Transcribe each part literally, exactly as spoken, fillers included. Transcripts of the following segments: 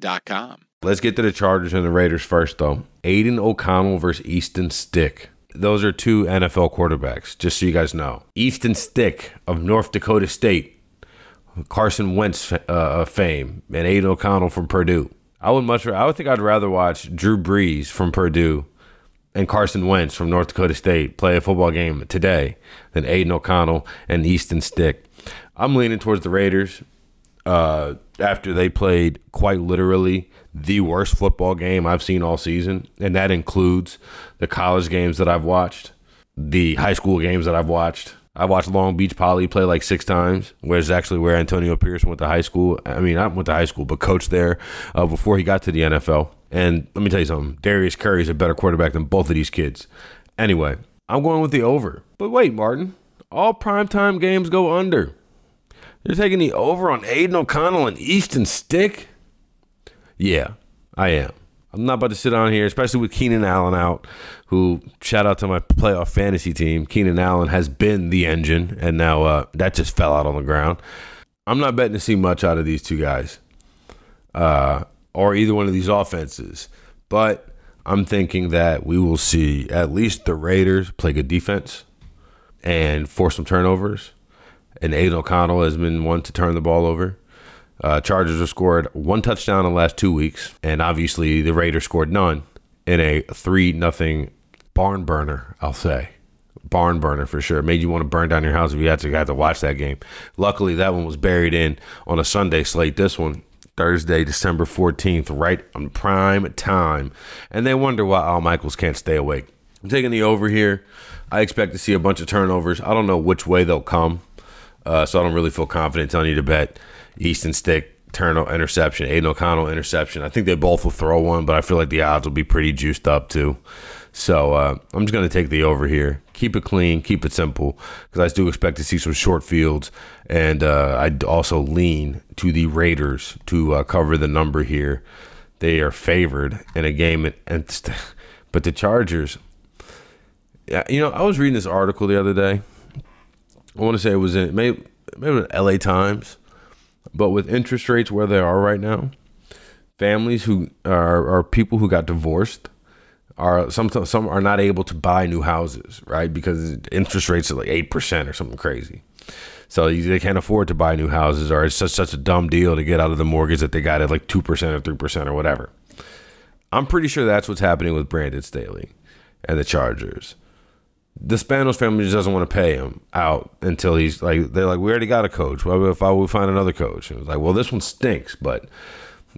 dot com. Let's get to the Chargers and the Raiders first, though. Aiden O'Connell versus Easton Stick. Those are two N F L quarterbacks, just so you guys know. Easton Stick of North Dakota State, Carson Wentz uh, fame, and Aiden O'Connell from Purdue. I would much. I would think I'd rather watch Drew Brees from Purdue and Carson Wentz from North Dakota State play a football game today than Aiden O'Connell and Easton Stick. I'm leaning towards the Raiders uh, after they played quite literally the worst football game I've seen all season, and that includes the college games that I've watched, the high school games that I've watched. I watched Long Beach Poly play like six times, which is actually where Antonio Pierce went to high school. I mean, not went to high school, but coached there uh, before he got to the N F L. And let me tell you something. Darius Curry is a better quarterback than both of these kids. Anyway, I'm going with the over. But wait, Martin. All primetime games go under. You're taking the over on Aiden O'Connell and Easton Stick? Yeah, I am. I'm not about to sit on here, especially with Keenan Allen out, who, shout out to my playoff fantasy team, Keenan Allen has been the engine, and now uh, that just fell out on the ground. I'm not betting to see much out of these two guys uh, or either one of these offenses, but I'm thinking that we will see at least the Raiders play good defense and force some turnovers, and Aiden O'Connell has been one to turn the ball over. Uh, Chargers have scored one touchdown in the last two weeks, and obviously the Raiders scored none in a three nothing barn burner, I'll say. Barn burner for sure. Made you want to burn down your house if you had to, you had to watch that game. Luckily, that one was buried in on a Sunday slate. This one, Thursday, December fourteenth, right on prime time. And they wonder why Al Michaels can't stay awake. I'm taking the over here. I expect to see a bunch of turnovers. I don't know which way they'll come, uh, so I don't really feel confident telling you to bet Easton Stick, turnover, interception, Aiden O'Connell, interception. I think they both will throw one, but I feel like the odds will be pretty juiced up too. So uh, I'm just going to take the over here. Keep it clean, keep it simple, because I do expect to see some short fields. And uh, I also lean to the Raiders to uh, cover the number here. They are favored in a game. At, at, but the Chargers, you know, I was reading this article the other day. I want to say it was in maybe, maybe it was L A Times. But with interest rates where they are right now, families who are, are people who got divorced are some some are not able to buy new houses, right? Because interest rates are like eight percent or something crazy, so they can't afford to buy new houses, or it's such such a dumb deal to get out of the mortgage that they got at like two percent or three percent or whatever. I'm pretty sure that's what's happening with Brandon Staley and the Chargers. The Spanos family just doesn't want to pay him out until he's like, they're like, we already got a coach. Well, if I would find another coach. And it was like, well, this one stinks, but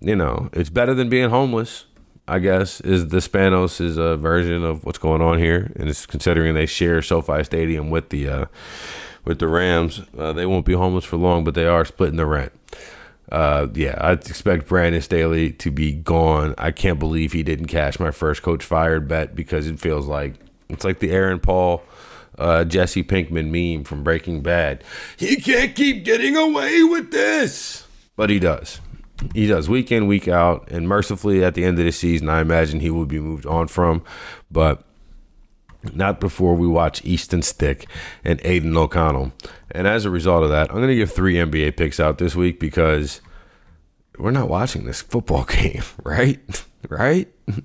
you know, it's better than being homeless, I guess, is the Spanos is a version of what's going on here. And it's considering they share SoFi Stadium with the, uh, with the Rams. Uh, they won't be homeless for long, but they are splitting the rent. Uh, yeah, I expect Brandon Staley to be gone. I can't believe he didn't cash my first coach fired bet, because it feels like, it's like the Aaron Paul, uh, Jesse Pinkman meme from Breaking Bad. He can't keep getting away with this. But he does. He does week in, week out. And mercifully, at the end of the season, I imagine he will be moved on from. But not before we watch Easton Stick and Aiden O'Connell. And as a result of that, I'm going to give three N B A picks out this week, because we're not watching this football game, right? Right?